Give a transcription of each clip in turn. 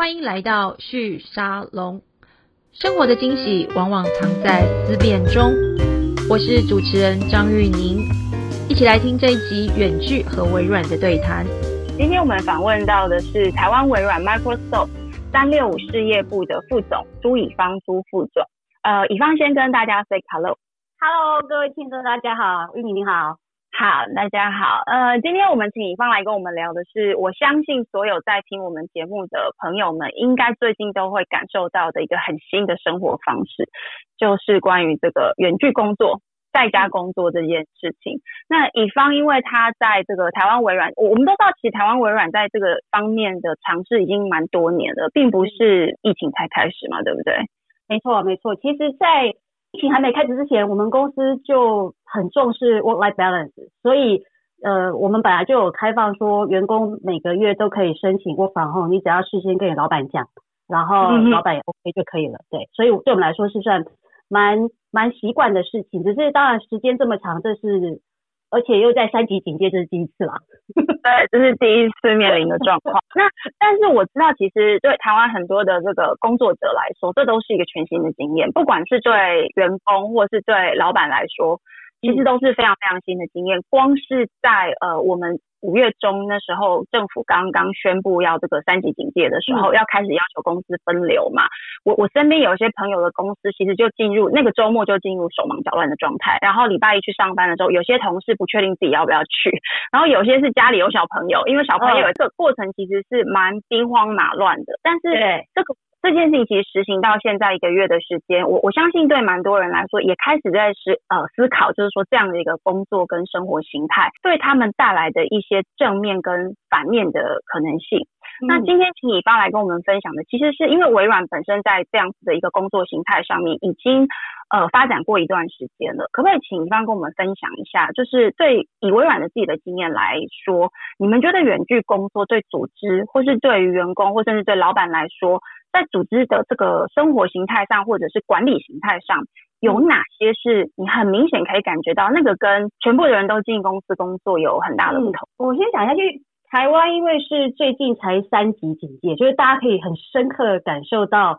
欢迎来到旭沙龙。生活的惊喜往往藏在思辨中，我是主持人张玉宁，一起来听这一集远距和微软的对谈。今天我们访问到的是台湾微软 Microsoft 365事业部的副总朱以芳朱副总。以芳先跟大家 say hello。Hello， 各位听众大家好，玉宁你好。好，大家好。今天我们请以芳来跟我们聊的是，我相信所有在听我们节目的朋友们，应该最近都会感受到的一个很新的生活方式，就是关于这个远距工作、在家工作这件事情。那以芳因为他在这个台湾微软，我们都知道，其实台湾微软在这个方面的尝试已经蛮多年了，并不是疫情才开始嘛，对不对？没错，没错。其实，在疫情还没开始之前，我们公司就很重视 work-life balance， 所以我们本来就有开放说，员工每个月都可以申请 work from home， 你只要事先跟你老板讲，然后老板也 OK 就可以了。对，所以对我们来说是算蛮习惯的事情，只是当然时间这么长，这是而且又在三级警戒，这是第一次啦。对，这是第一次面临的状况。那但是我知道，其实对台湾很多的这个工作者来说，这都是一个全新的经验，不管是对员工或是对老板来说，其实都是非常非常新的经验。光是在我们5月中那时候，政府刚刚宣布要这个三级警戒的时候，要开始要求公司分流嘛。我身边有一些朋友的公司，其实就进入那个周末就进入手忙脚乱的状态。然后礼拜一去上班的时候，有些同事不确定自己要不要去，然后有些是家里有小朋友，因为小朋友这个过程其实是蛮兵荒马乱的。但是这件事情其实实行到现在1个月的时间，我相信对蛮多人来说也开始在思考，就是说这样的一个工作跟生活形态对他们带来的一些正面跟反面的可能性。那今天请以芳来跟我们分享的，其实是因为微软本身在这样子的一个工作形态上面已经发展过一段时间了，可不可以请以芳跟我们分享一下，就是对以微软的自己的经验来说，你们觉得远距工作对组织或是对于员工或甚至对老板来说，在组织的这个生活形态上或者是管理形态上，有哪些是你很明显可以感觉到那个跟全部的人都进公司工作有很大的不同？我先讲一下，就台湾因为是最近才3级警戒，就是大家可以很深刻的感受到，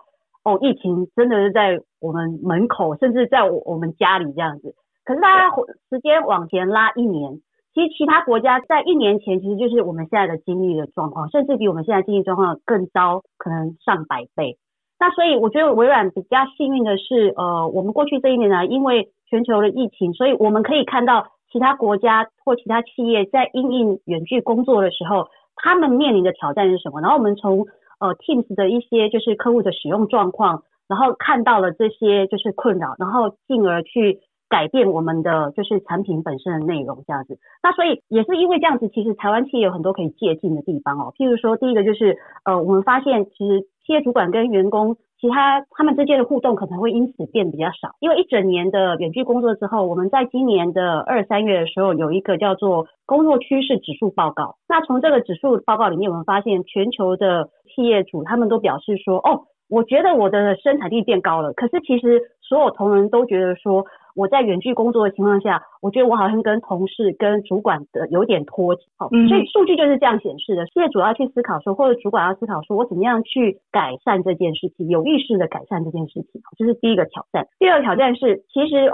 疫情真的是在我们门口，甚至在我们家里这样子。可是大家时间往前拉1年，其实其他国家在1年前其实就是我们现在的经历的状况，甚至比我们现在经历状况更糟，可能上百倍。那所以我觉得微软比较幸运的是，我们过去这1年来，因为全球的疫情，所以我们可以看到其他国家或其他企业在因应远距工作的时候，他们面临的挑战是什么？然后我们从Teams 的一些就是客户的使用状况，然后看到了这些就是困扰，然后进而去改变我们的就是产品本身的内容这样子。那所以也是因为这样子，其实台湾企业有很多可以借鉴的地方譬如说第一个就是我们发现其实企业主管跟员工其他们之间的互动可能会因此变比较少，因为1整年的远距工作之后，我们在今年的2、3月的时候有一个叫做工作趋势指数报告。那从这个指数报告里面，我们发现全球的企业主他们都表示说，我觉得我的生产力变高了，可是其实所有同仁都觉得说，我在远距工作的情况下，我觉得我好像跟同事跟主管的有点脱节所以数据就是这样显示的。企业主要去思考说，或者主管要思考说，我怎么样去改善这件事情，有意识的改善这件事情，这是第一个挑战。第二个挑战是，其实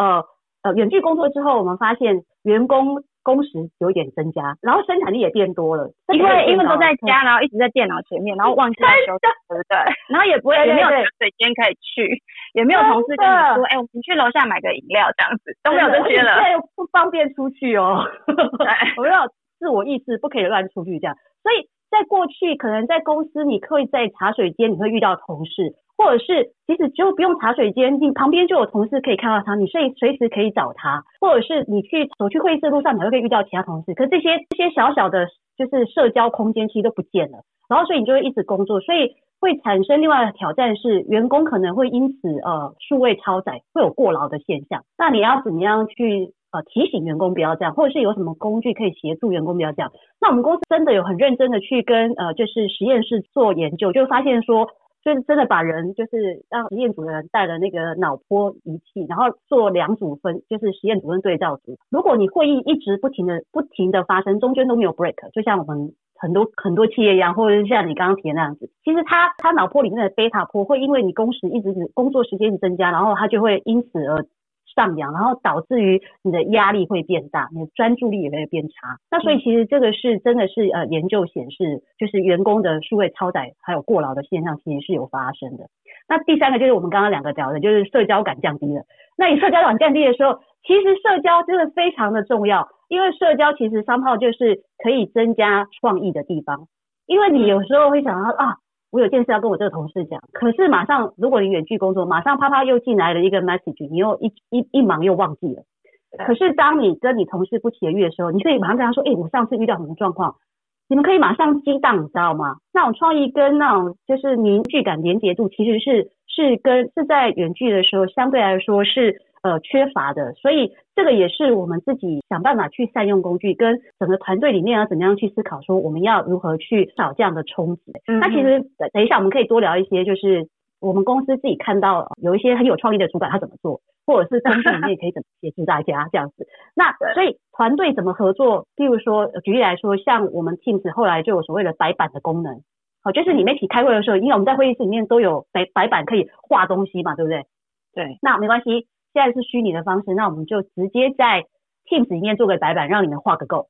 远距工作之后，我们发现员工工时有点增加，然后生产力也变多了，因为都在家，然后一直在电脑前面，然后忘记了休息，对不对？然后也不会也没有水间可以去，也没有同事跟你说，我们去楼下买个饮料这样子，都没有这些了，现在不方便出去我要自我意识不可以乱出去这样。所以在过去可能在公司你可以在茶水间你会遇到同事，或者是即使就不用茶水间，你旁边就有同事可以看到他，你随时可以找他，或者是你去走去会议室路上你还会遇到其他同事，可是这些小小的就是社交空间其实都不见了，然后所以你就会一直工作，所以会产生另外的挑战是，员工可能会因此数位超载，会有过劳的现象。那你要怎么样去提醒员工不要这样，或者是有什么工具可以协助员工不要这样？那我们公司真的有很认真的去跟就是实验室做研究，就发现说，就是真的把人就是让实验组的人带了那个脑波仪器，然后做2组分，就是实验组跟对照组。如果你会议一直不停的发生，中间都没有 break， 就像我们很多企业一样，或者是像你刚刚提的那样子，其实他脑波里面的贝塔波会因为你工时一直工作时间增加，然后他就会因此而上扬，然后导致于你的压力会变大，你的专注力也会变差。那所以其实这个是真的是研究显示，就是员工的数位超载还有过劳的现象其实是有发生的。那第三个就是我们刚刚两个聊的，就是社交感降低了。那你社交感降低的时候，其实社交真的非常的重要，因为社交其实somehow就是可以增加创意的地方。因为你有时候会想到啊，我有件事要跟我这个同事讲，可是马上如果你远距工作，马上啪啪又进来了一个 message， 你又一忙又忘记了。可是当你跟你同事不协议的时候，你可以马上跟他说，我上次遇到什么状况，你们可以马上激荡，你知道吗？那种创意跟那种就是凝聚感、连结度，其实是在远距的时候相对来说是缺乏的。所以这个也是我们自己想办法去善用工具，跟整个团队里面要怎么样去思考说我们要如何去少这样的冲击。那其实等一下我们可以多聊一些，就是我们公司自己看到有一些很有创意的主管他怎么做，或者是公司里面可以怎么协助大家这样子。那所以团队怎么合作，譬如说举例来说，像我们 Teams 后来就有所谓的白板的功能，就是你们一起开会的时候，因为我们在会议室里面都有白板可以画东西嘛，对不对？对，那没关系，现在是虚拟的方式，那我们就直接在 Teams 里面做个白板，让你们画个够，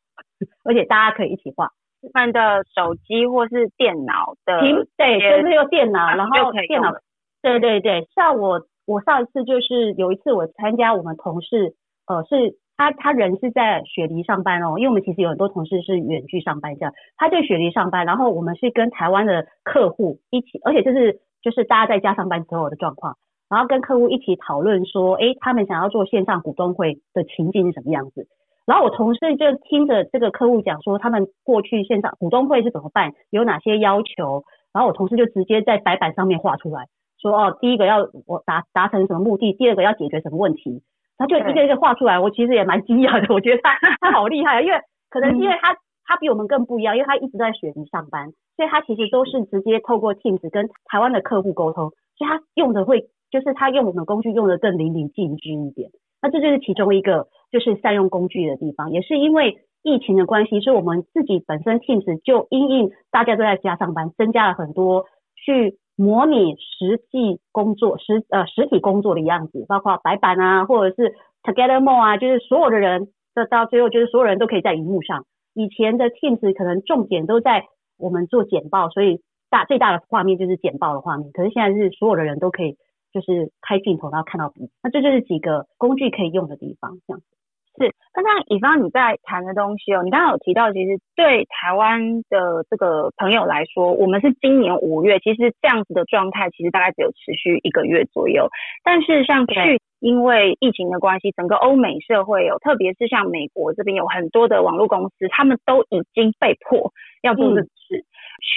而且大家可以一起画。你们的手机或是电脑的，对，就是用电脑，然后电脑，对对对。像我上一次就是有一次我参加我们同事，是他人是在雪梨上班哦，因为我们其实有很多同事是远距上班这样，他在雪梨上班，然后我们是跟台湾的客户一起，而且就是大家在家上班之后的状况。然后跟客户一起讨论说，他们想要做线上股东会的情境是什么样子。然后我同事就听着这个客户讲说，他们过去线上股东会是怎么办，有哪些要求。然后我同事就直接在白板上面画出来，说第一个要我达成什么目的，第二个要解决什么问题。他就一个一个画出来，我其实也蛮惊讶的，我觉得他好厉害，因为可能因为他比我们更不一样，因为他一直在雪梨上班，所以他其实都是直接透过 Teams 跟台湾的客户沟通，所以他用的会。就是他用我们工具用的更淋漓尽致一点，那这就是其中一个就是善用工具的地方。也是因为疫情的关系，所以我们自己本身 Teams 就因应大家都在家上班，增加了很多去模拟实际工作实体工作的样子，包括白板啊，或者是 Together More 啊，就是所有的人到最后就是所有人都可以在荧幕上。以前的 Teams 可能重点都在我们做简报，所以最大的画面就是简报的画面，可是现在是所有的人都可以就是开镜头然后看到彼此，那这就是几个工具可以用的地方，这样子。是，那像以方你在谈的东西你刚刚有提到，其实对台湾的这个朋友来说，我们是今年5月，其实这样子的状态其实大概只有持续1个月左右。但是像去因为疫情的关系，整个欧美社会特别是像美国这边有很多的网络公司，他们都已经被迫要做这事。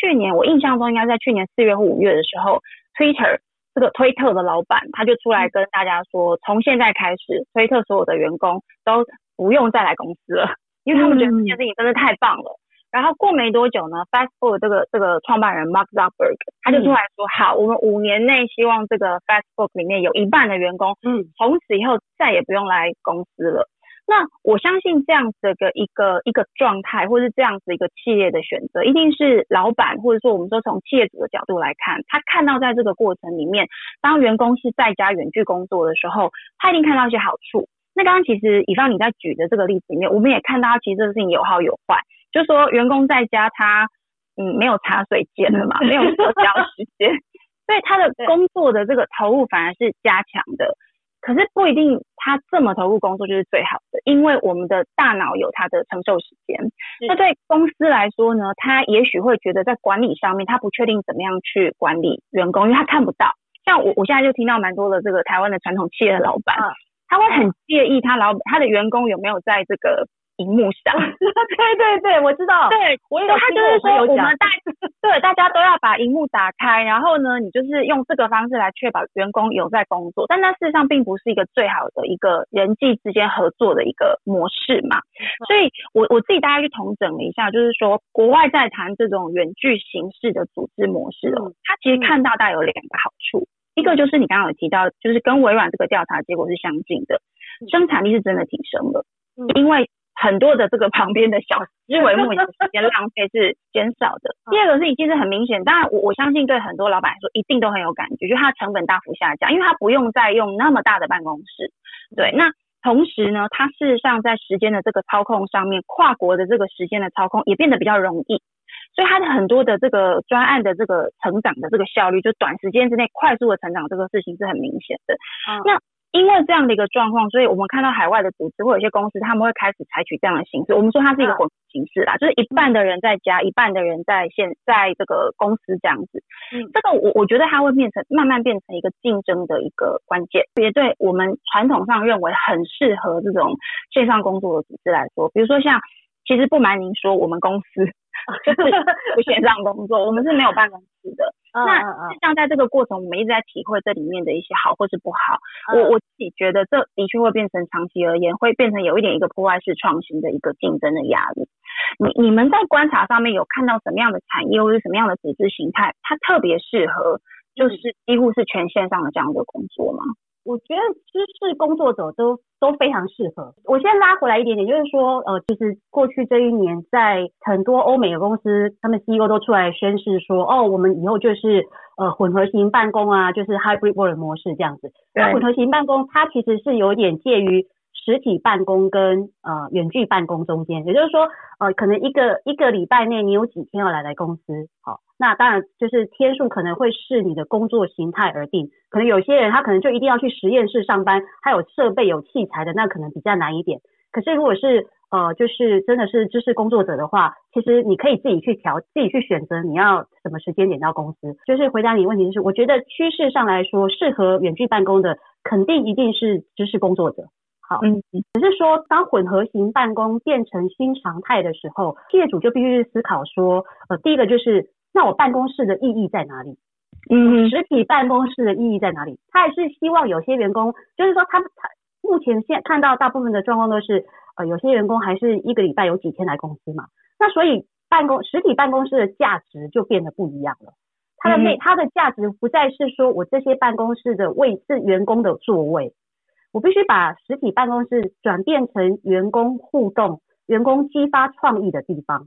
去年我印象中应该在去年4月或5月的时候， Twitter这个推特的老板他就出来跟大家说，从现在开始推特所有的员工都不用再来公司了，因为他们觉得这件事情真的太棒了。然后过没多久呢， Facebook 这个创办人 Mark Zuckerberg 他就出来说，好，我们5年内希望这个 Facebook 里面有1半的员工从此以后再也不用来公司了。那我相信这样子的一个状态，或是这样子一个企业的选择，一定是老板或者说我们说从企业主的角度来看，他看到在这个过程里面，当员工是在家远距工作的时候，他一定看到一些好处。那刚刚其实以方你在举的这个例子里面，我们也看到其实这个事情有好有坏，就是说员工在家他没有茶水间了嘛，没有社交时间，所以他的工作的这个投入反而是加强的。可是不一定他这么投入工作就是最好的，因为我们的大脑有它的承受时间。那对公司来说呢，他也许会觉得在管理上面他不确定怎么样去管理员工，因为他看不到。像我现在就听到蛮多的这个台湾的传统企业的老板，他会很介意他的员工有没有在这个荧幕上。对对对，我知道。对，他就是说我们对大家都要把荧幕打开，然后呢，你就是用这个方式来确保员工有在工作，但那事实上并不是一个最好的一个人际之间合作的一个模式嘛。所以我自己大概去统整了一下，就是说国外在谈这种远距形式的组织模式他其实看到大概有2个好处，一个就是你刚刚有提到，就是跟微软这个调查结果是相近的，生产力是真的提升了，因为很多的这个旁边的小枝微末节的时间浪费是减少的。第二个是已经是很明显，当然我相信对很多老板来说一定都很有感觉，就是它成本大幅下降，因为它不用再用那么大的办公室。对，那同时呢，它事实上在时间的这个操控上面，跨国的这个时间的操控也变得比较容易，所以它的很多的这个专案的这个成长的这个效率，就短时间之内快速的成长这个事情是很明显的。那因为这样的一个状况，所以我们看到海外的组织或有些公司他们会开始采取这样的形式，我们说它是一个混合形式啦，就是一半的人在家，一半的人在这个公司这样子。这个我觉得它会慢慢变成一个竞争的一个关键，也对我们传统上认为很适合这种线上工作的组织来说，比如说像其实不瞒您说，我们公司就是不线上工作，我们是没有办公室的。那像在这个过程，我们一直在体会这里面的一些好或是不好。我自己觉得这的确会变成长期而言会变成有一点一个破坏式创新的一个竞争的压力。你们在观察上面有看到什么样的产业或是什么样的组织形态，它特别适合就是几乎是全线上的这样的工作吗？我觉得知识工作者都非常适合。我先拉回来一点点，就是说其实过去这一年在很多欧美的公司，他们 CEO 都出来宣示说我们以后就是混合型办公啊，就是 hybrid work 模式这样子。那混合型办公它其实是有点介于实体办公跟远距办公中间，也就是说可能一个礼拜内你有几天要来公司。好，那当然就是天数可能会视你的工作形态而定，可能有些人他可能就一定要去实验室上班，他有设备有器材的，那可能比较难一点。可是如果是就是真的是知识工作者的话，其实你可以自己去选择你要什么时间点到公司。就是回答你的问题，就是我觉得趋势上来说，适合远距办公的肯定一定是知识工作者。好，只是说当混合型办公变成新常态的时候，企业主就必须思考说第一个就是那我办公室的意义在哪里？实体办公室的意义在哪里？他还是希望有些员工，就是说他目前现在看到大部分的状况都是有些员工还是一个礼拜有几天来公司嘛，那所以实体办公室的价值就变得不一样了。它的价值不再是说我这些办公室的位置员工的座位，我必须把实体办公室转变成员工互动、员工激发创意的地方。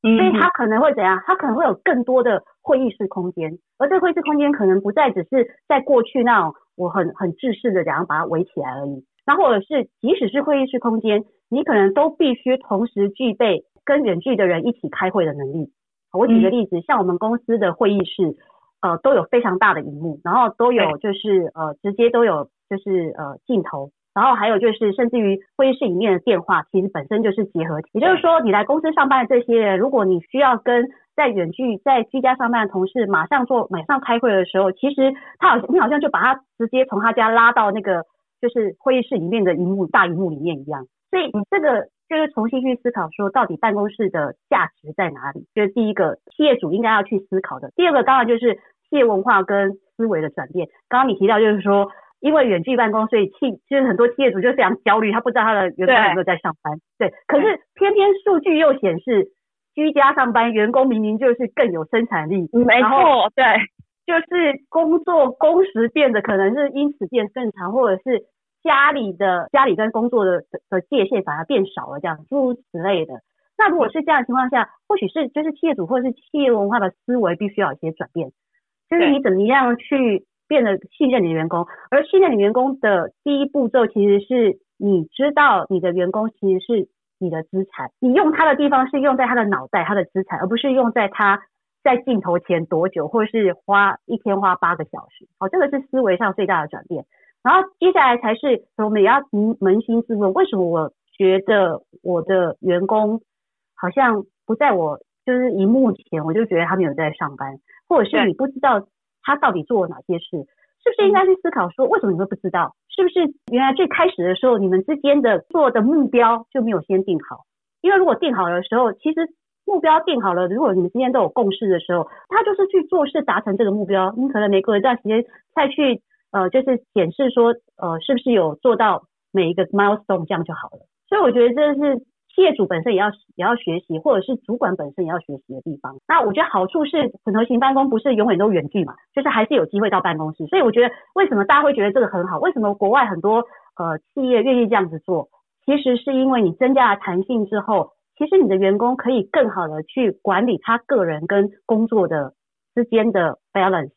所以它可能会怎样？它可能会有更多的会议室空间，而这个会议室空间可能不再只是在过去那种我很制式的然后把它围起来而已。然后或者是即使是会议室空间，你可能都必须同时具备跟远距的人一起开会的能力。我举个例子，像我们公司的会议室都有非常大的萤幕，然后都有就是直接都有就是镜头，然后还有就是甚至于会议室里面的电话其实本身就是结合体。也就是说你来公司上班的这些人，如果你需要跟在居家上班的同事马上开会的时候，其实你好像就把他直接从他家拉到那个就是会议室里面的大荧幕里面一样。所以这个就是重新去思考说到底办公室的价值在哪里，就是第一个企业主应该要去思考的。第二个当然就是企业文化跟思维的转变。刚刚你提到就是说因为远距办公，所以就是很多企业主就非常焦虑，他不知道他的员工有没有在上班。对，可是偏偏数据又显示居家上班员工明明就是更有生产力。没错，对，就是工时变得可能是因此变更长，或者是家里跟工作的界限反而变少了，这样诸如此类的。那如果是这样的情况下，或许是就是企业主或者是企业文化的思维必须要有一些转变，就是你怎么样去变得信任你的员工。而信任你员工的第一步骤，其实是你知道你的员工其实是你的资产，你用他的地方是用在他的脑袋，他的资产，而不是用在他在镜头前多久，或是一天花8个小时。好，这个是思维上最大的转变。然后接下来才是我们也要扪心自问，为什么我觉得我的员工好像不在我就是荧幕前，我就觉得他们有在上班，或者是你不知道他到底做了哪些事，是不是应该去思考说为什么你会不知道？是不是原来最开始的时候你们之间的做的目标就没有先定好？因为如果定好的时候，其实目标定好了，如果你们之间都有共识的时候，他就是去做事达成这个目标。你可能每隔一段时间再去就是检视说是不是有做到每一个 milestone， 这样就好了。所以我觉得这是企业主本身也要学习，或者是主管本身也要学习的地方。那我觉得好处是混合型办公不是永远都远距嘛，就是还是有机会到办公室。所以我觉得为什么大家会觉得这个很好，为什么国外很多企业愿意这样子做，其实是因为你增加了弹性之后，其实你的员工可以更好的去管理他个人跟工作的之间的 balance。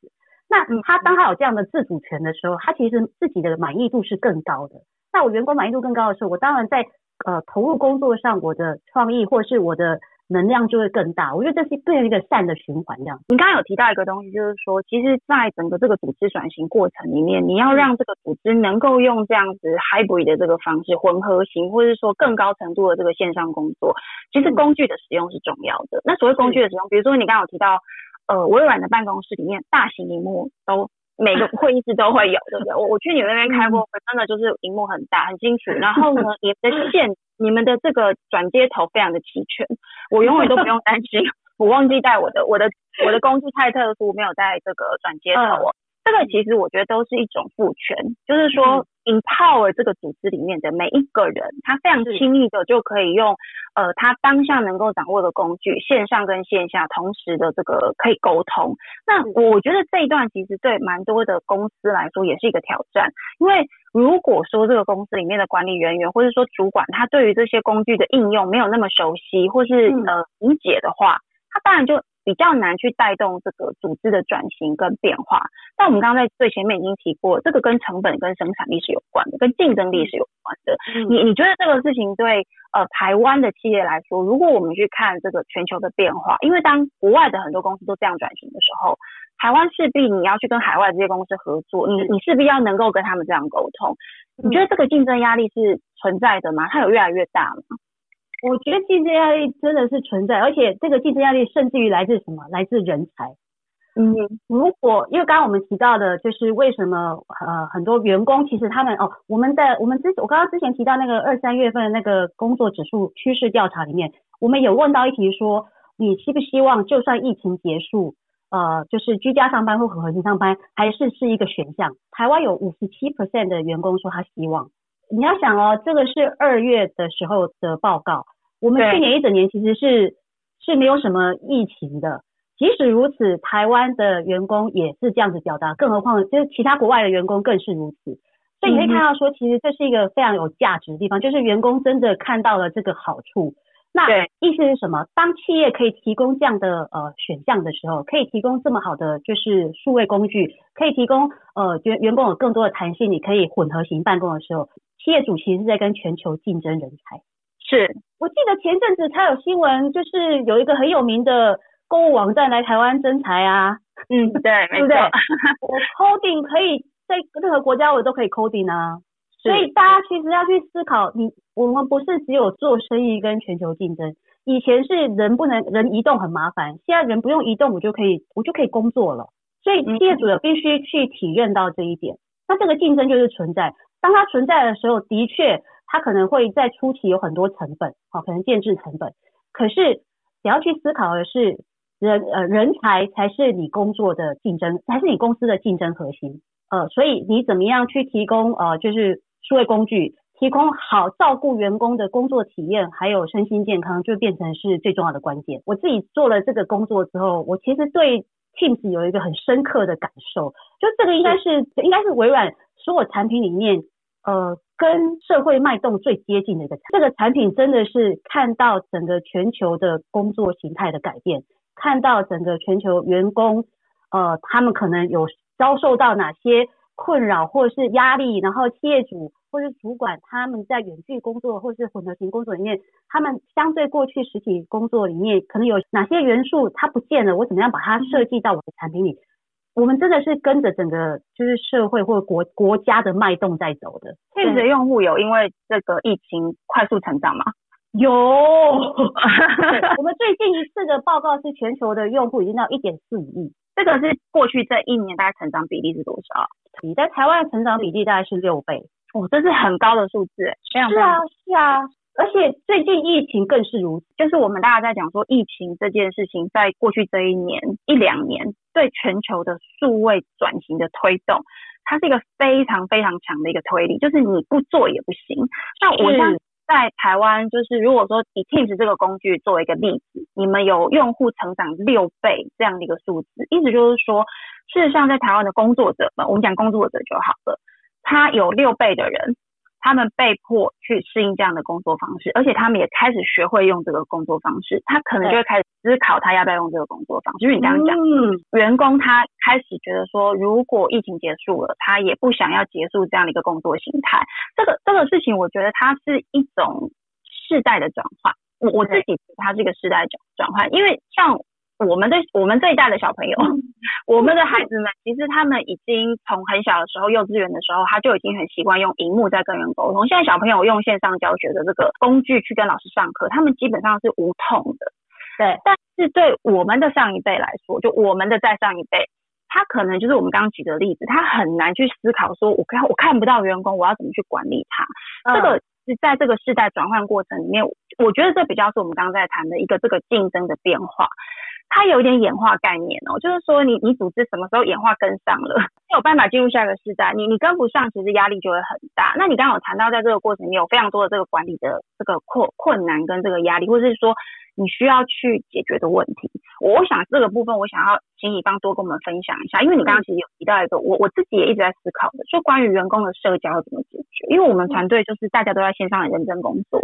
那他当他有这样的自主权的时候，他其实自己的满意度是更高的。那我员工满意度更高的时候，我当然在投入工作上，我的创意或是我的能量就会更大。我觉得这是对一个善的循环这样。你刚才有提到一个东西，就是说其实在整个这个组织转型过程里面，你要让这个组织能够用这样子 hybrid 的这个方式，混合型或是说更高程度的这个线上工作，其实工具的使用是重要的。那所谓工具的使用，比如说你刚才有提到微软的办公室里面大型萤幕都每个会议室都会有，对不对？我去你们那边开过会，真的就是萤幕很大很清楚，然后呢你们的线你们的这个转接头非常的齐全，我永远都不用担心我忘记带我的工具太特殊没有带这个转接头。这个其实我觉得都是一种赋权，就是说 empower 这个组织里面的每一个人，他非常轻易的就可以用他当下能够掌握的工具，线上跟线下同时的这个可以沟通。那我觉得这一段其实对蛮多的公司来说也是一个挑战，因为如果说这个公司里面的管理人员或是说主管，他对于这些工具的应用没有那么熟悉或是理解的话，他当然就比较难去带动这个组织的转型跟变化。但我们刚刚在最前面已经提过，这个跟成本跟生产力是有关的，跟竞争力是有关的。你觉得这个事情对台湾的企业来说，如果我们去看这个全球的变化，因为当国外的很多公司都这样转型的时候，台湾势必你要去跟海外这些公司合作，你势必要能够跟他们这样沟通。你觉得这个竞争压力是存在的吗？它有越来越大吗？我觉得竞争压力真的是存在，而且这个竞争压力甚至于来自什么？来自人才。如果因为刚刚我们提到的，就是为什么很多员工其实他们我刚刚之前提到那个2-3月份的那个工作指数趋势调查里面，我们有问到一题说，你希不希望就算疫情结束，就是居家上班或混合型上班还是一个选项？台湾有 57% 的员工说他希望。你要想哦，这个是2月的时候的报告，我们去年一整年其实是没有什么疫情的。即使如此，台湾的员工也是这样子表达，更何况就是其他国外的员工更是如此。所以你可以看到说，其实这是一个非常有价值的地方，就是员工真的看到了这个好处。那意思是什么？当企业可以提供这样的选项的时候，可以提供这么好的就是数位工具，可以提供员工有更多的弹性，你可以混合型办公的时候，企业主其实是在跟全球竞争人才。是我记得前阵子他有新闻，就是有一个很有名的购物网站来台湾征才啊。对，没错。对不对？我 coding 可以在任何国家我都可以 coding 啊。所以大家其实要去思考，我们不是只有做生意跟全球竞争。以前是人移动很麻烦，现在人不用移动我就可以工作了。所以企业主也必须去体认到这一点。那这个竞争就是存在。当它存在的时候，的确它可能会在初期有很多成本，可能建制成本。可是你要去思考的是人才才是你工作的竞争，才是你公司的竞争核心。所以你怎么样去提供就是数位工具，提供好照顾员工的工作体验还有身心健康，就变成是最重要的关键。我自己做了这个工作之后，我其实对 Teams 有一个很深刻的感受，就这个应该是微软所有产品里面跟社会脉动最接近的一个产品。这个产品真的是看到整个全球的工作形态的改变，看到整个全球员工他们可能有遭受到哪些困扰或是压力，然后企业主或是主管他们在远距工作或是混合型工作里面，他们相对过去实体工作里面可能有哪些元素它不见了，我怎么样把它设计到我的产品里。我们真的是跟着整个就是社会或国家的脉动在走的。Teams 的用户有因为这个疫情快速成长吗？有我们最近一次的报告是全球的用户已经到 1.45 亿，这个是过去这一年大概成长比例是多少？你在台湾的成长比例大概是6倍，这是很高的数字。是啊，而且最近疫情更是如此。就是我们大家在讲说疫情这件事情，在过去这1-2年对全球的数位转型的推动，它是一个非常非常强的一个推力，就是你不做也不行。那我像在台湾，就是如果说以 Teams 这个工具作为一个例子，你们有用户成长6倍这样的一个数字，意思就是说事实上在台湾的工作者们，我们讲工作者就好了，他有6倍的人他们被迫去适应这样的工作方式，而且他们也开始学会用这个工作方式，他可能就会开始思考他要不要用这个工作方式。因为你刚刚讲员工他开始觉得说如果疫情结束了他也不想要结束这样的一个工作形态，这个事情我觉得它是一种世代的转换，我自己觉得它是一个世代的转换。因为像我们这一代的小朋友，我们的孩子们其实他们已经从很小的时候，幼稚园的时候他就已经很习惯用荧幕在跟人沟通。现在小朋友用线上教学的这个工具去跟老师上课，他们基本上是无痛的。对，但是对我们的上一辈来说，就我们的再上一辈，他可能就是我们刚刚举的例子，他很难去思考说我看不到员工我要怎么去管理他。这个在这个世代转换过程里面，我觉得这比较是我们刚刚在谈的一个这个竞争的变化。它有一点演化概念哦，就是说你组织什么时候演化跟上了，没有办法进入下一个世代，你跟不上其实压力就会很大。那你刚刚有谈到在这个过程里有非常多的这个管理的这个困难跟这个压力，或是说你需要去解决的问题，我想这个部分我想要请你帮多跟我们分享一下。因为你刚刚其实有提到一个我自己也一直在思考的，就关于员工的社交要怎么解决。因为我们团队就是大家都在线上认真工作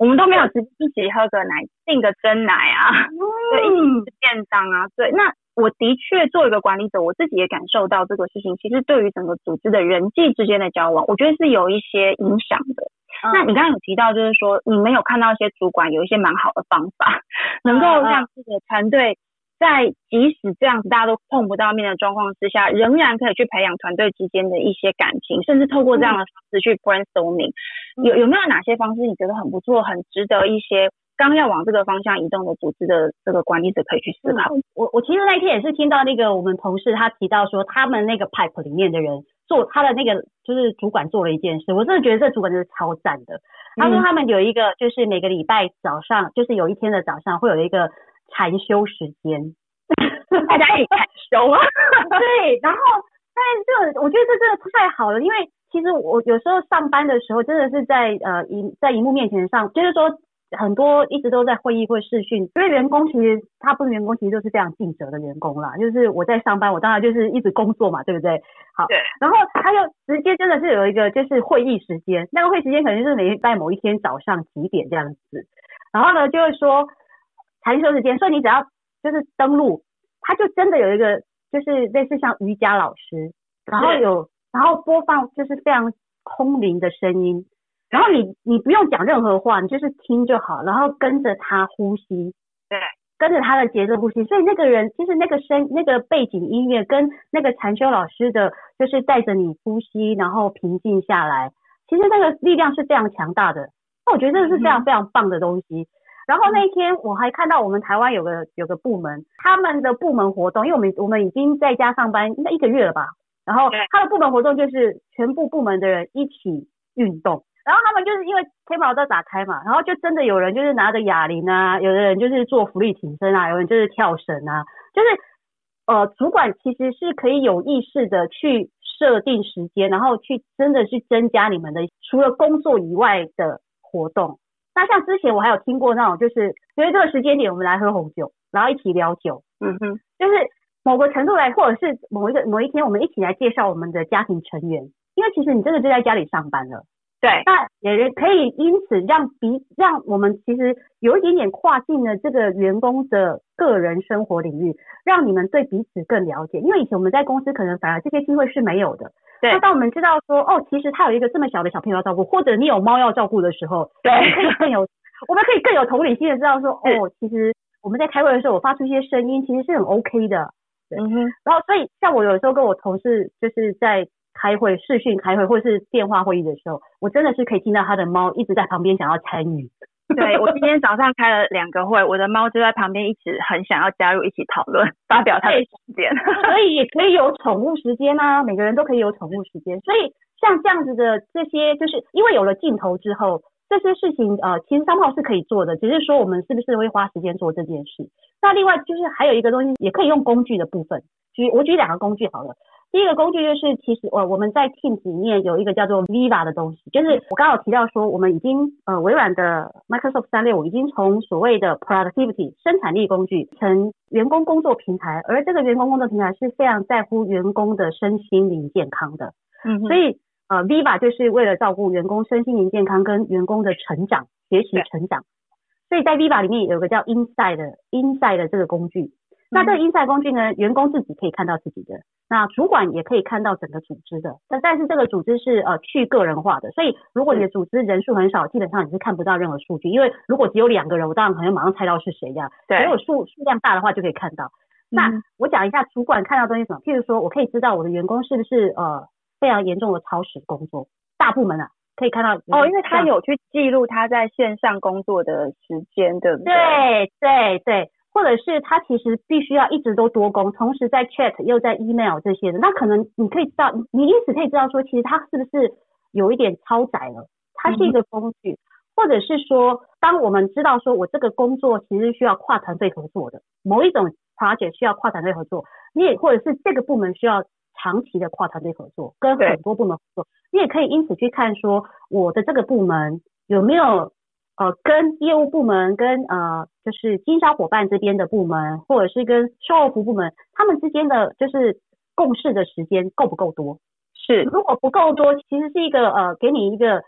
我们都没有直接一起喝个奶订个蒸奶啊，对，一起吃便当啊，对。那我的确作为一个管理者，我自己也感受到这个事情其实对于整个组织的人际之间的交往，我觉得是有一些影响的。那你刚刚有提到就是说你们有看到一些主管有一些蛮好的方法能够让这个团队在即使这样子大家都碰不到面的状况之下，仍然可以去培养团队之间的一些感情，甚至透过这样的方式去 brainstorming、有没有哪些方式你觉得很不错，很值得一些刚要往这个方向移动的组织的这个管理者可以去思考？我其实那天也是听到那个我们同事他提到说他们那个 pipe 里面的人做他的那个就是主管做了一件事，我真的觉得这主管真的超赞的。他说他们有一个就是每个礼拜早上，就是有一天的早上会有一个禅修时间大家一起禅修啊对，然后但是我觉得这真的太好了。因为其实我有时候上班的时候真的是在荧幕面前上，就是说很多一直都在会议或视讯，因为员工其实大部分员工其实都是非常尽责的员工啦，就是我在上班我当然就是一直工作嘛，对不对？好，对。然后他又直接真的是有一个就是会议时间，那个会议时间可能就是每礼拜某一天早上几点这样子，然后呢就会说禅修时间，所以你只要就是登录，他就真的有一个就是类似像瑜伽老师，然后播放就是非常空灵的声音，然后你不用讲任何话，你就是听就好，然后跟着他呼吸，对，跟着他的节奏呼吸。所以那个人就是那个背景音乐跟那个禅修老师的就是带着你呼吸，然后平静下来，其实那个力量是非常强大的。那我觉得这是非常非常棒的东西。然后那一天我还看到我们台湾有个部门，他们的部门活动，因为我们已经在家上班应该1个月了吧，然后他的部门活动就是全部部门的人一起运动，然后他们就是因为天宝都打开嘛，然后就真的有人就是拿着哑铃啊，有的人就是做浮力挺身啊，有人就是跳绳啊，就是主管其实是可以有意识的去设定时间，然后去真的去增加你们的除了工作以外的活动。那像之前我还有听过那种就是因为这个时间点我们来喝红酒，然后一起聊酒，就是某个程度来，或者是某一天我们一起来介绍我们的家庭成员，因为其实你真的就在家里上班了，对，那也可以因此让我们其实有一点点跨进了这个员工的个人生活领域，让你们对彼此更了解。因为以前我们在公司可能反而这些机会是没有的，那当我们知道说哦，其实他有一个这么小的小朋友要照顾，或者你有猫要照顾的时候，对，我们可以更有同理心的知道说哦，其实我们在开会的时候我发出一些声音其实是很 OK 的，对，然后所以像我有时候跟我同事就是在开会视讯开会或是电话会议的时候，我真的是可以听到他的猫一直在旁边想要参与对，我今天早上开了2个会，我的猫就在旁边一直很想要加入一起讨论发表他的观点所以也可以有宠物时间啊，每个人都可以有宠物时间。所以像这样子的这些，就是因为有了镜头之后这些事情其实商号是可以做的，只是说我们是不是会花时间做这件事。那另外就是还有一个东西也可以用工具的部分，我举2个工具好了。第一个工具就是其实我们在 Teams 里面有一个叫做 Viva 的东西，就是我刚好提到说我们已经微软的 Microsoft 365已经从所谓的 productivity 生产力工具成员工工作平台，而这个员工工作平台是非常在乎员工的身心灵健康的，所以 Viva 就是为了照顾员工身心灵健康跟员工的成长、学习成长，所以在 Viva 里面有个叫 Insight 的这个工具。那这个 Insight 工具呢，员工自己可以看到自己的，那主管也可以看到整个组织的，但是这个组织是去个人化的，所以如果你的组织人数很少，基本上你是看不到任何数据，因为如果只有2个人，我当然可能马上猜到是谁这样，只有数量大的话就可以看到。那我讲一下主管看到东西什么，譬如说我可以知道我的员工是不是非常严重的超时工作，大部门啊可以看到哦，因为他有去记录他在线上工作的时间，对不对？对，或者是他其实必须要一直都多工，同时在 chat 又在 email 这些的，那可能你可以知道，你因此可以知道说其实他是不是有一点超载了，它是一个工具。或者是说当我们知道说我这个工作其实需要跨团队合作的，某一种 project 需要跨团队合作，你也或者是这个部门需要长期的跨团队合作，跟很多部门合作，你也可以因此去看说我的这个部门有没有跟业务部门跟就是经销伙伴这边的部门，或者是跟售后服务部门，他们之间的就是共事的时间够不够多。是，如果不够多，其实是一个给你一个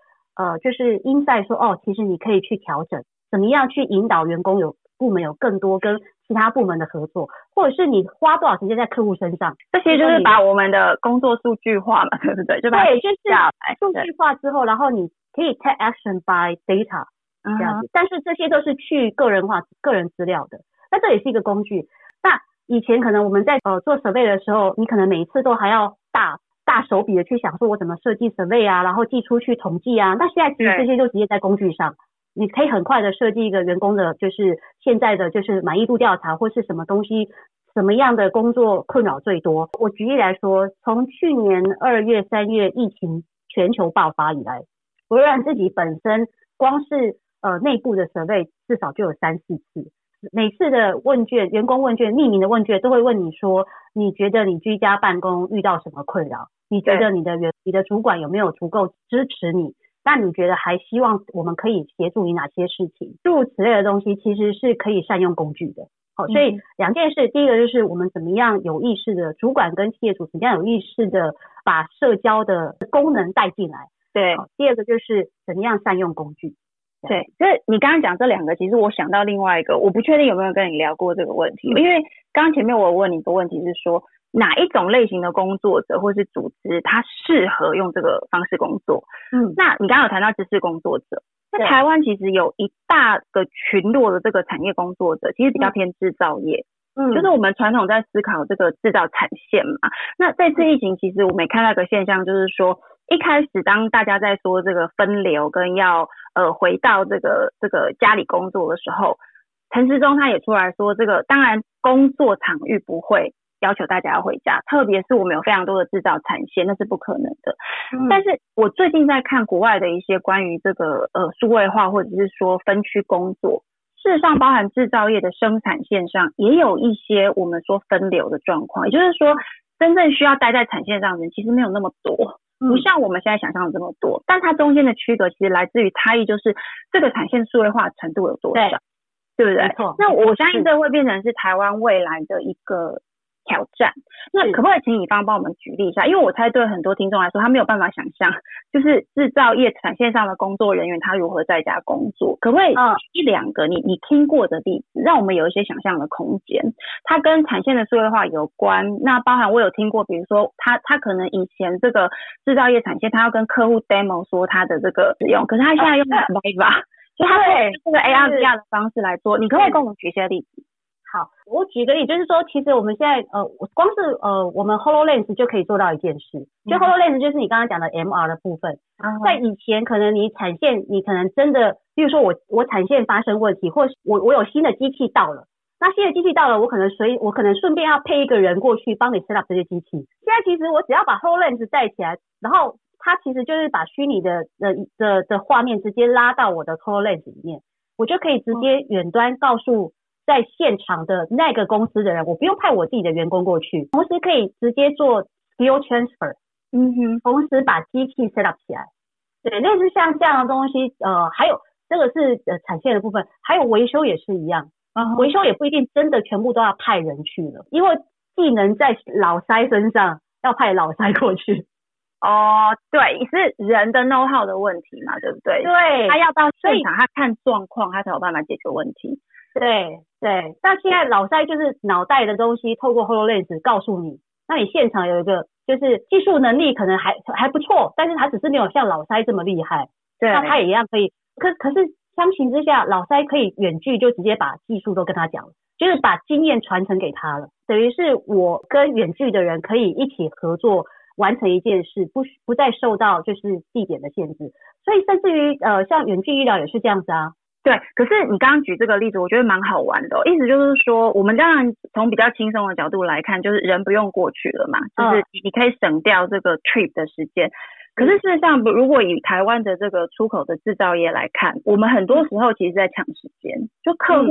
就是 insight 说哦，其实你可以去调整怎么样去引导员工有部门有更多跟其他部门的合作，或者是你花多少时间在客户身上，这些就是把我们的工作数据化嘛，对不对？就把它下来，就是数据化之后，然后你可以 take action by data这样子，但是这些都是去个人化、个人资料的。那这也是一个工具。那以前可能我们在做 survey 的时候，你可能每一次都还要大手笔的去想说我怎么设计 survey 啊，然后寄出去统计啊。那现在其实这些就直接在工具上，你可以很快的设计一个员工的就是现在的就是满意度调查，或是什么东西什么样的工作困扰最多。我举例来说，从去年2月、3月疫情全球爆发以来，微软自己本身光是内部的 survey 至少就有3-4次，每次的问卷员工问卷匿名的问卷都会问你说你觉得你居家办公遇到什么困扰，你觉得你的主管有没有足够支持你，那你觉得还希望我们可以协助你哪些事情，诸如此类的东西其实是可以善用工具的。好，所以2件事，第一个就是我们怎么样有意识的主管跟企业主怎么样有意识的把社交的功能带进来，对，第二个就是怎么样善用工具。对，这你刚刚讲这2个，其实我想到另外一个，我不确定有没有跟你聊过这个问题，因为刚刚前面我问你一个问题是说哪一种类型的工作者或是组织它适合用这个方式工作。那你刚刚有谈到知识工作者，那台湾其实有一大个群落的这个产业工作者其实比较偏制造业，就是我们传统在思考这个制造产线嘛。那这次疫情其实我们也看到一个现象，就是说一开始当大家在说这个分流跟要回到这个家里工作的时候，陈时中他也出来说，这个当然工作场域不会要求大家要回家，特别是我们有非常多的制造产线，那是不可能的。但是我最近在看国外的一些关于这个数位化或者是说分区工作，事实上包含制造业的生产线上也有一些我们说分流的状况，也就是说真正需要待在产线上的人其实没有那么多，不像我们现在想象的这么多，但它中间的区隔其实来自于差异，就是这个产线数位化程度有多少， 对不对？那我相信这会变成是台湾未来的一个挑战。那可不可以请乙方帮我们举例一下，因为我猜对很多听众来说他没有办法想象就是制造业产线上的工作人员他如何在家工作，可不可以1-2个你听过的例子让我们有一些想象的空间，它跟产线的数位化有关。那包含我有听过，比如说他可能以前这个制造业产线他要跟客户 demo 说他的这个使用，可是他现在用 Viva， 所以他会用这个 AR/VR 的方式来做，你可不可以跟我们举一些例子？好，我举个例，就是说其实我们现在光是我们 HoloLens 就可以做到一件事，就 HoloLens 就是你刚刚讲的 MR 的部分。在以前可能你产线你可能真的比如说我产线发生问题，或是我有新的机器到了，那新的机器到了我可能顺便要配一个人过去帮你 set up 这些机器。现在其实我只要把 HoloLens 带起来，然后它其实就是把虚拟的画面直接拉到我的 HoloLens 里面，我就可以直接远端告诉在现场的那个公司的人，我不用派我自己的员工过去，同时可以直接做 skill transfer， 同时把机器 set up 起来。对，类似像这样的东西，还有这个是产线的部分，还有维修也是一样，维修也不一定真的全部都要派人去了，因为技能在老塞身上，要派老塞过去。哦，对，是人的 know how 的问题嘛，对不对？对，他要到现场，他看状况，他才有办法解决问题。对对，那现在老塞就是脑袋的东西透过 HoloLens 告诉你，那你现场有一个就是技术能力可能还不错，但是他只是没有像老塞这么厉害。对，那他也一样可以，可是相形之下，老塞可以远距就直接把技术都跟他讲了，就是把经验传承给他了，等于是我跟远距的人可以一起合作完成一件事，不再受到就是地点的限制，所以甚至于像远距医疗也是这样子啊。对，可是你刚刚举这个例子我觉得蛮好玩的，意思就是说我们当然从比较轻松的角度来看，就是人不用过去了嘛，就是你可以省掉这个 trip 的时间，可是事实上如果以台湾的这个出口的制造业来看，我们很多时候其实在抢时间，就客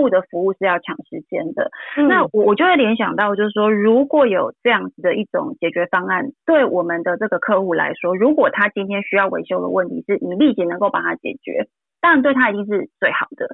户的服务是要抢时间的，那我就会联想到就是说，如果有这样子的一种解决方案，对我们的这个客户来说，如果他今天需要维修的问题是你立即能够帮他解决，当然对他一定是最好的，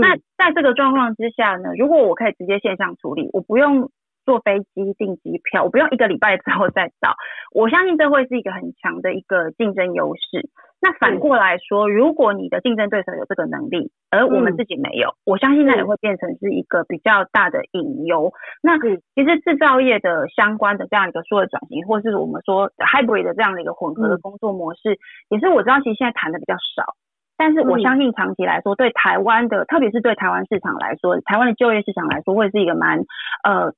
那在这个状况之下呢，如果我可以直接线上处理，我不用坐飞机订机票，我不用一个礼拜之后再找，我相信这会是一个很强的一个竞争优势。那反过来说，如果你的竞争对手有这个能力而我们自己没有，我相信那也会变成是一个比较大的隐忧。那其实制造业的相关的这样一个数位转型，或是我们说 hybrid 的这样的一个混合的工作模式，也是我知道其实现在谈的比较少，但是我相信长期来说，对台湾的，特别是对台湾市场来说，台湾的就业市场来说，会是一个蛮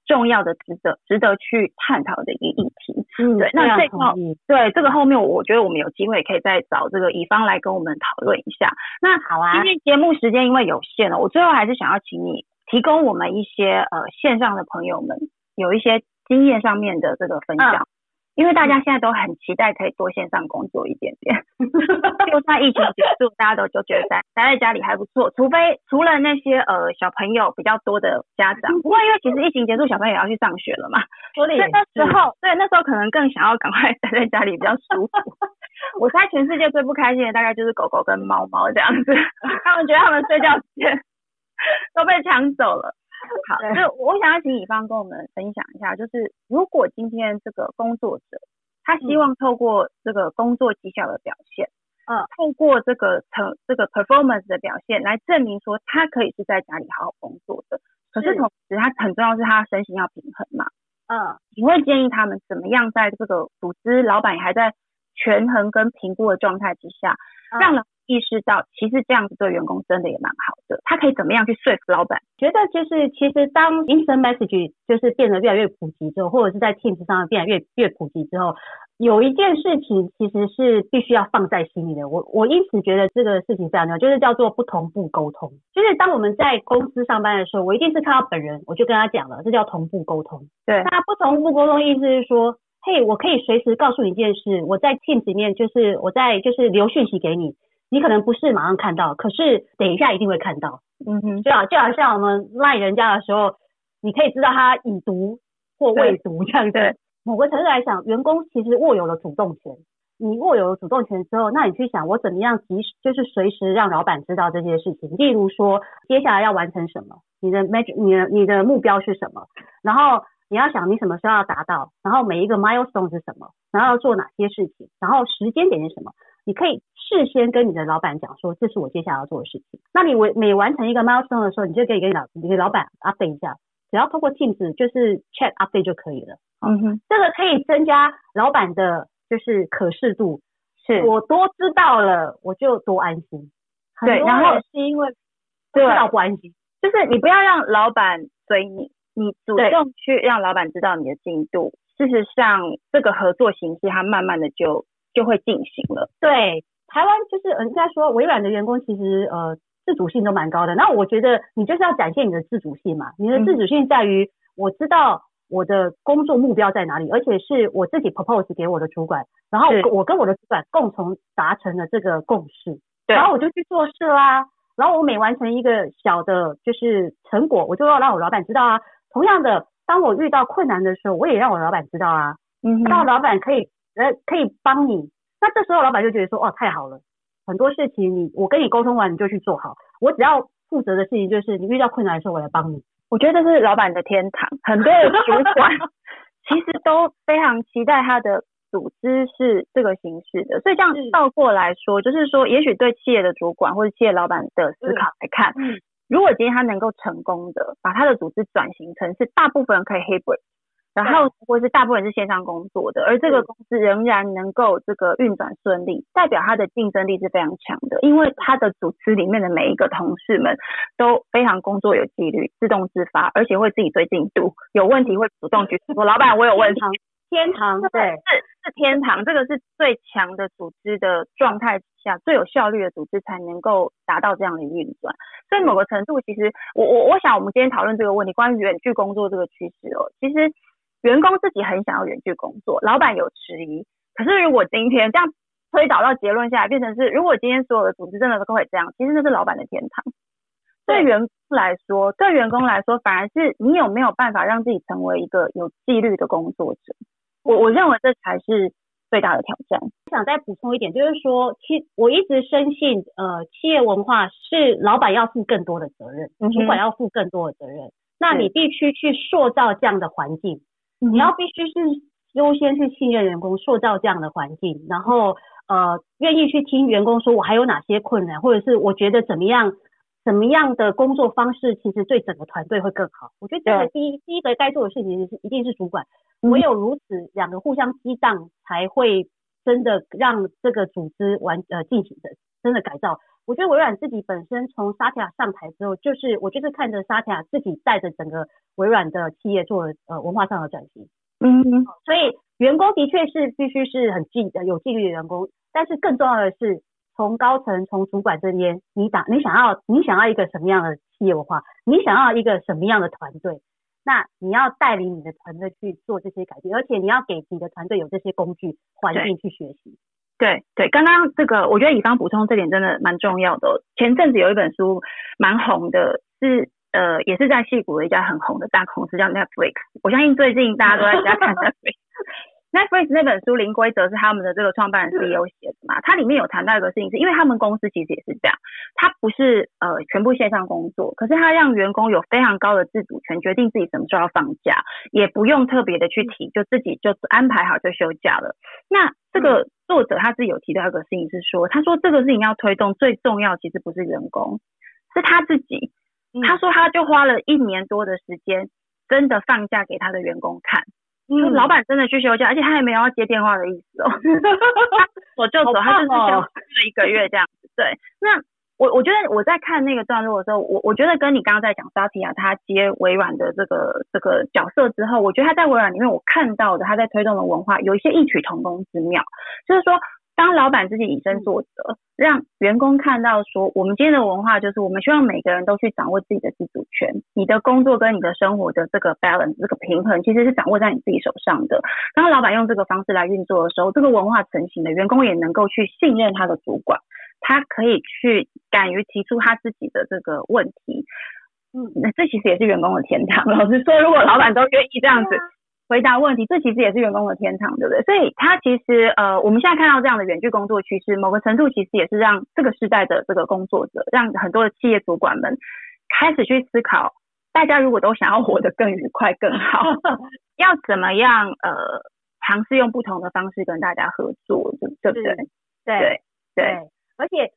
重要的值得去探讨的一个议题。对，那这个对这个后面，我觉得我们有机会可以再找这个乙方来跟我们讨论一下。那好啊，今天节目时间因为有限了，我最后还是想要请你提供我们一些线上的朋友们有一些经验上面的这个分享。因为大家现在都很期待可以多线上工作一点点，就算疫情结束，大家都就觉得待在家里还不错，除了那些小朋友比较多的家长，不过因为其实疫情结束，小朋友也要去上学了嘛，所以那时候可能更想要赶快待在家里比较舒服。我猜全世界最不开心的大概就是狗狗跟猫猫这样子，他们觉得他们睡觉时间都被抢走了。好，所以我想要请乙方跟我们分享一下，就是如果今天这个工作者他希望透过这个工作绩效的表现，透过这个 performance 的表现来证明说他可以是在家里好好工作的，可是同时他很重要是他身心要平衡嘛，你会建议他们怎么样在这个组织老板也还在权衡跟评估的状态之下，让老板意识到其实这样子对员工真的也蛮好的，他可以怎么样去说服老板？觉得就是其实当 instant message 就是变得越来越普及之后，或者是在 Teams 上变得越普及之后，有一件事情其实是必须要放在心里的，我因此觉得这个事情非常重要，就是叫做不同步沟通。就是当我们在公司上班的时候，我一定是看到本人我就跟他讲了，这叫同步沟通。对，那不同步沟通意思是说，嘿，我可以随时告诉你一件事，我在 Teams 里面就是我在就是留讯息给你，你可能不是马上看到，可是等一下一定会看到。就好像我们赖人家的时候，你可以知道他已读或未读这样子。某个程度来讲，员工其实握有了主动权。你握有了主动权之后，那你去想我怎么样就是随时让老板知道这些事情。例如说，接下来要完成什么，你的目标是什么，然后你要想你什么时候要达到，然后每一个 milestone 是什么，然后要做哪些事情，然后时间点是什么。你可以事先跟你的老板讲说，这是我接下来要做的事情。那你每完成一个 milestone 的时候，你就可以跟你的老板 update 一下，只要透过 Teams 就是 chat update 就可以了。这个可以增加老板的就是可视度，是我多知道了我就多安心。对，然后是因为不知道不安心，就是你不要让老板追你，你主动去让老板知道你的进度。事实上，这个合作形式它慢慢的就会进行了。对，台湾就是人家说微软的员工其实自主性都蛮高的，那我觉得你就是要展现你的自主性嘛，你的自主性在于我知道我的工作目标在哪里，而且是我自己 propose 给我的主管，然后我跟我的主管共同达成了这个共识，然后我就去做事啦，然后我每完成一个小的就是成果，我就要让我老板知道啊。同样的，当我遇到困难的时候，我也让我老板知道啊，让老板可以帮你。那这时候老板就觉得说，哇，太好了，很多事情我跟你沟通完你就去做好，我只要负责的事情就是你遇到困难的时候我来帮你。我觉得这是老板的天堂，很多的主管其实都非常期待他的组织是这个形式的，所以这样倒过来说，就是说也许对企业的主管或者企业老板的思考来看，如果今天他能够成功的把他的组织转型成是大部分人可以 hybrid， 然后或是大部分人是线上工作的，而这个公司仍然能够这个运转顺利，代表他的竞争力是非常强的，因为他的组织里面的每一个同事们都非常工作有纪律，自动自发，而且会自己追进度，有问题会主动举手说老板我有问题，天堂，对，是天堂，这个是最强的组织的状态下，最有效率的组织才能够达到这样的运转。所以某个程度，其实我想我们今天讨论这个问题，关于远距工作这个趋势哦，其实员工自己很想要远距工作，老板有迟疑，可是如果今天这样推导到结论下来，变成是如果今天所有的组织真的都可以这样，其实那是老板的天堂。对员工来说反而是你有没有办法让自己成为一个有纪律的工作者，我认为这才是最大的挑战。想再补充一点，就是说其实我一直深信企业文化是老板要负更多的责任，主管要负更多的责任，那你必须去塑造这样的环境，你要必须是优先去信任员工，塑造这样的环境，然后愿意去听员工说我还有哪些困难，或者是我觉得怎么样的工作方式其实对整个团队会更好。我觉得这个第一个该做的事情一定是主管，唯有如此两个互相激荡，才会真的让这个组织进行的真的改造。我觉得微软自己本身从 Satya 上台之后，就是我就是看着 Satya 自己带着整个微软的企业做文化上的转型。所以员工的确是必须是很有纪律的员工，但是更重要的是从高层从主管这边，你想要一个什么样的企业文化，你想要一个什么样的团队，那你要带领你的团队去做这些改变，而且你要给你的团队有这些工具环境去学习。对，刚刚这个我觉得以方补充这点真的蛮重要的。前阵子有一本书蛮红的，是也是在矽谷的一家很红的大公司叫 Netflix， 我相信最近大家都在家看 Netflix。Netflix 那本书《零规则》是他们的这个创办人 CEO 写的嘛，它里面有谈到一个事情，是因为他们公司其实也是这样，它不是全部线上工作，可是它让员工有非常高的自主权，决定自己什么时候要放假，也不用特别的去提，就自己就安排好就休假了。那这个作者他自己有提到一个事情是说，他说这个事情要推动最重要其实不是员工，是他自己。他说他就花了1年多的时间真的放假给他的员工看，老板真的去休假，而且他也没有要接电话的意思哦。他走就走，他就是休息1个月这样子。对，那我觉得我在看那个段落的时候，我觉得跟你刚刚在讲 Satya 他接微软的这个角色之后，我觉得他在微软里面我看到的他在推动的文化有一些异曲同工之妙，就是说当老板自己以身作则，让员工看到说我们今天的文化就是我们希望每个人都去掌握自己的自主权，你的工作跟你的生活的这个 balance 这个平衡其实是掌握在你自己手上的。当老板用这个方式来运作的时候，这个文化成型的，员工也能够去信任他的主管，他可以去敢于提出他自己的这个问题。这其实也是员工的天堂，老实说如果老板都愿意这样子回答问题，这其实也是员工的天堂，对不对？所以他其实我们现在看到这样的远距工作趋势，某个程度其实也是让这个时代的这个工作者，让很多的企业主管们开始去思考，大家如果都想要活得更愉快更好，要怎么样尝试用不同的方式跟大家合作，对不对？对。而且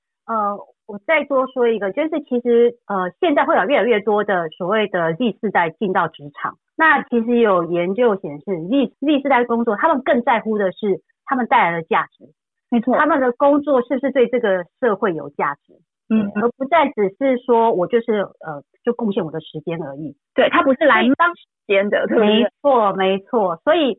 我再多说一个，就是其实现在会有越来越多的所谓的 Z 世代进到职场。那其实有研究显示 Z 世代工作他们更在乎的是他们带来的价值，没错，他们的工作是不是对这个社会有价值，而不再只是说我就是就贡献我的时间而已，对，他不是来当时间的，对不对？没错，所以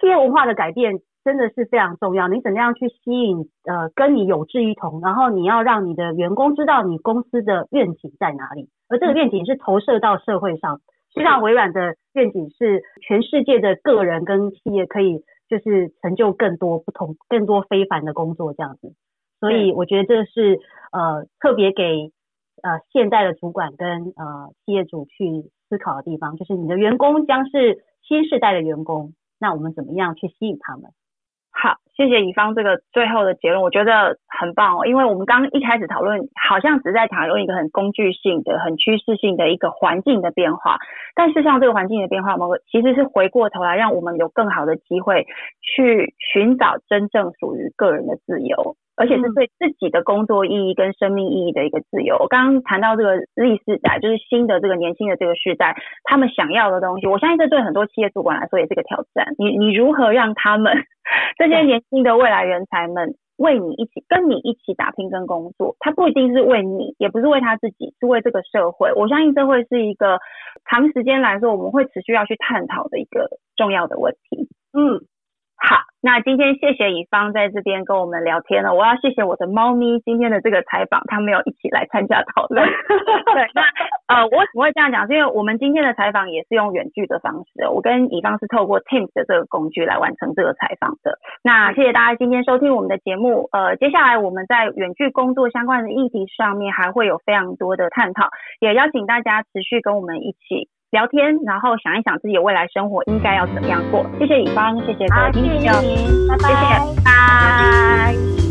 企业文化的改变真的是非常重要，你怎么样去吸引跟你有志一同，然后你要让你的员工知道你公司的愿景在哪里，而这个愿景是投射到社会上，就像微软的愿景是全世界的个人跟企业可以就是成就更多不同更多非凡的工作这样子。所以我觉得这是特别给现代的主管跟企业主去思考的地方，就是你的员工将是新世代的员工，那我们怎么样去吸引他们。好，谢谢乙方这个最后的结论，我觉得很棒哦。因为我们刚一开始讨论好像只是在讨论一个很工具性的、很趋势性的一个环境的变化，但事实上这个环境的变化，我们其实是回过头来让我们有更好的机会去寻找真正属于个人的自由，而且是对自己的工作意义跟生命意义的一个自由。我刚刚谈到这个 Z 世代，就是新的这个年轻的这个世代，他们想要的东西，我相信这对很多企业主管来说也是个挑战。你如何让他们这些年轻的未来人才们为你一起跟你一起打拼跟工作，他不一定是为你，也不是为他自己，是为这个社会。我相信这会是一个长时间来说我们会持续要去探讨的一个重要的问题。好，那今天谢谢乙方在这边跟我们聊天了。我要谢谢我的猫咪今天的这个采访，它没有一起来参加讨论。对，那我为什么会这样讲？是因为我们今天的采访也是用远距的方式，我跟乙方是透过 Teams 的这个工具来完成这个采访的。那谢谢大家今天收听我们的节目。接下来我们在远距工作相关的议题上面还会有非常多的探讨，也邀请大家持续跟我们一起聊天，然后想一想自己未来生活应该要怎么样过。谢谢乙方，谢谢各位，谢谢，拜拜，谢谢，拜拜。